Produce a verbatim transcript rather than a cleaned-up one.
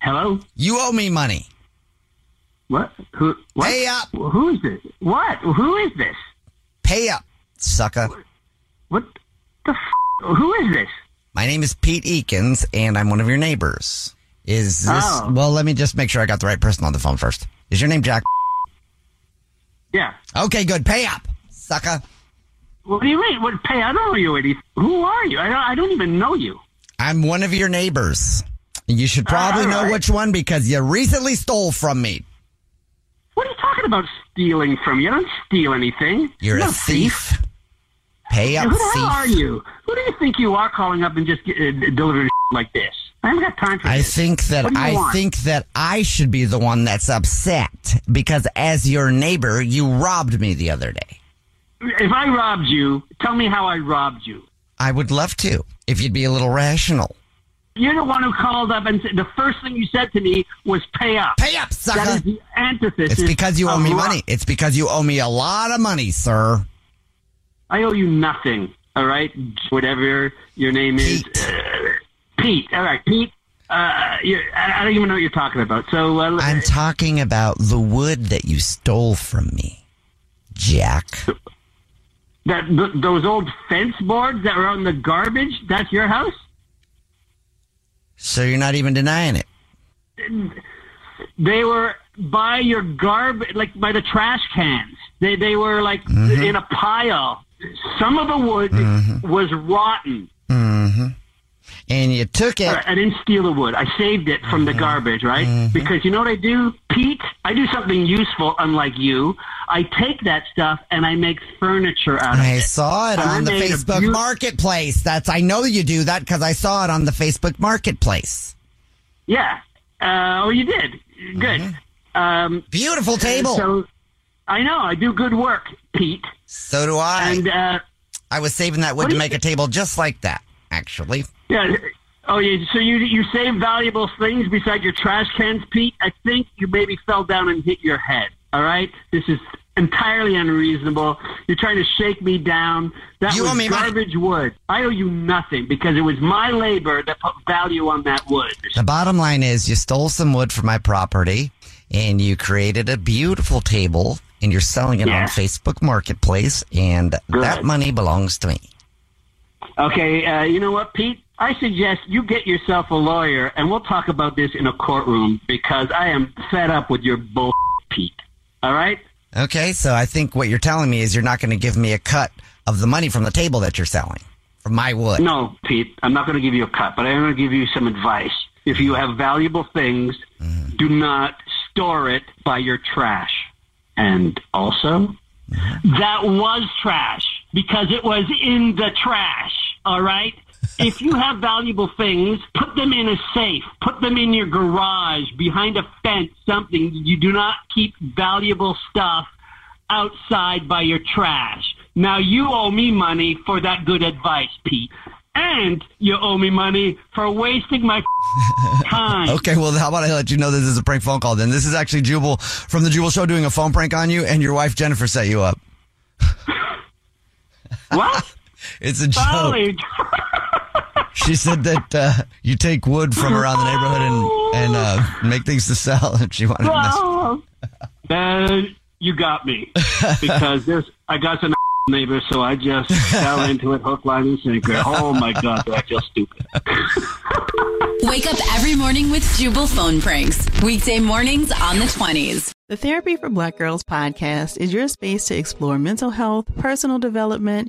Hello? You owe me money. What? Who? What? Pay up. Who is this? What? Who is this? Pay up, sucker. What the f***? Who is this? My name is Pete Eakins, and I'm one of your neighbors. Is this... Oh. Well, let me just make sure I got the right person on the phone first. Is your name Jack? Yeah. Okay, good. Pay up, sucker. What do you mean? What? Pay? I don't know you any... Who are you? I don't, I don't even know you. I'm one of your neighbors. You should probably uh, know right. which one, because you recently stole from me. What are you talking about stealing from you? I don't steal anything. You're no a thief. thief. Pay up, thief. Who the hell are you? Who do you think you are calling up and just get, uh, delivering like this? I haven't got time for I this. Think that I want? think that I should be the one that's upset, because as your neighbor, you robbed me the other day. If I robbed you, tell me how I robbed you. I would love to, if you'd be a little rational. You're the one who called up and said, the first thing you said to me was pay up. Pay up, sucker. That is the antithesis. It's because you owe me money. It's because you owe me a lot of money, sir. I owe you nothing, all right? Whatever your name is. Pete. Uh, Pete. All right, Pete. Uh, you're, I don't even know what you're talking about. So uh, I'm talking about the wood that you stole from me, Jack. That th- Those old fence boards that were on the garbage, that's your house? So you're not even denying it. They were by your garbage, like by the trash cans. They they were like mm-hmm. in a pile. Some of the wood mm-hmm. was rotten. Mm-hmm. And you took it. I didn't steal the wood. I saved it from mm-hmm. the garbage, right? Mm-hmm. Because you know what I do, Pete? I do something useful, unlike you. I take that stuff and I make furniture out of I it. I saw it I on the Facebook beautiful- Marketplace. That's I know you do that because I saw it on the Facebook Marketplace. Yeah. Uh, oh, you did. Good. Mm-hmm. Um, beautiful table. So I know. I do good work, Pete. So do I. And uh, I was saving that wood to make th- a table just like that, actually. Yeah. Oh, yeah. So you you save valuable things beside your trash cans, Pete? I think you maybe fell down and hit your head. All right? This is entirely unreasonable. You're trying to shake me down. That you was owe me garbage money. Wood. I owe you nothing because it was my labor that put value on that wood. The bottom line is you stole some wood from my property and you created a beautiful table and you're selling it yeah. on Facebook Marketplace and Good. That money belongs to me. Okay. Uh, you know what, Pete? I suggest you get yourself a lawyer, and we'll talk about this in a courtroom because I am fed up with your bull, Pete. All right? Okay, so I think what you're telling me is you're not going to give me a cut of the money from the table that you're selling, from my wood. No, Pete, I'm not going to give you a cut, but I am going to give you some advice. If you have valuable things, mm-hmm. do not store it by your trash. And also, mm-hmm. that was trash because it was in the trash, all right? If you have valuable things, put them in a safe, put them in your garage, behind a fence, something. You do not keep valuable stuff outside by your trash. Now, you owe me money for that good advice, Pete. And you owe me money for wasting my time. Okay, well, how about I let you know this is a prank phone call then? This is actually Jubal from The Jubal Show doing a phone prank on you, and your wife, Jennifer, set you up. What? It's a joke. She said that uh, you take wood from around the neighborhood and, and uh, make things to sell, and she wanted to mess. Then you got me, because there's I got some neighbor, so I just fell into it hook, line, and sinker. Oh, my God, do I feel stupid. Wake up every morning with Jubal phone pranks. Weekday mornings on the twenties. The Therapy for Black Girls podcast is your space to explore mental health, personal development,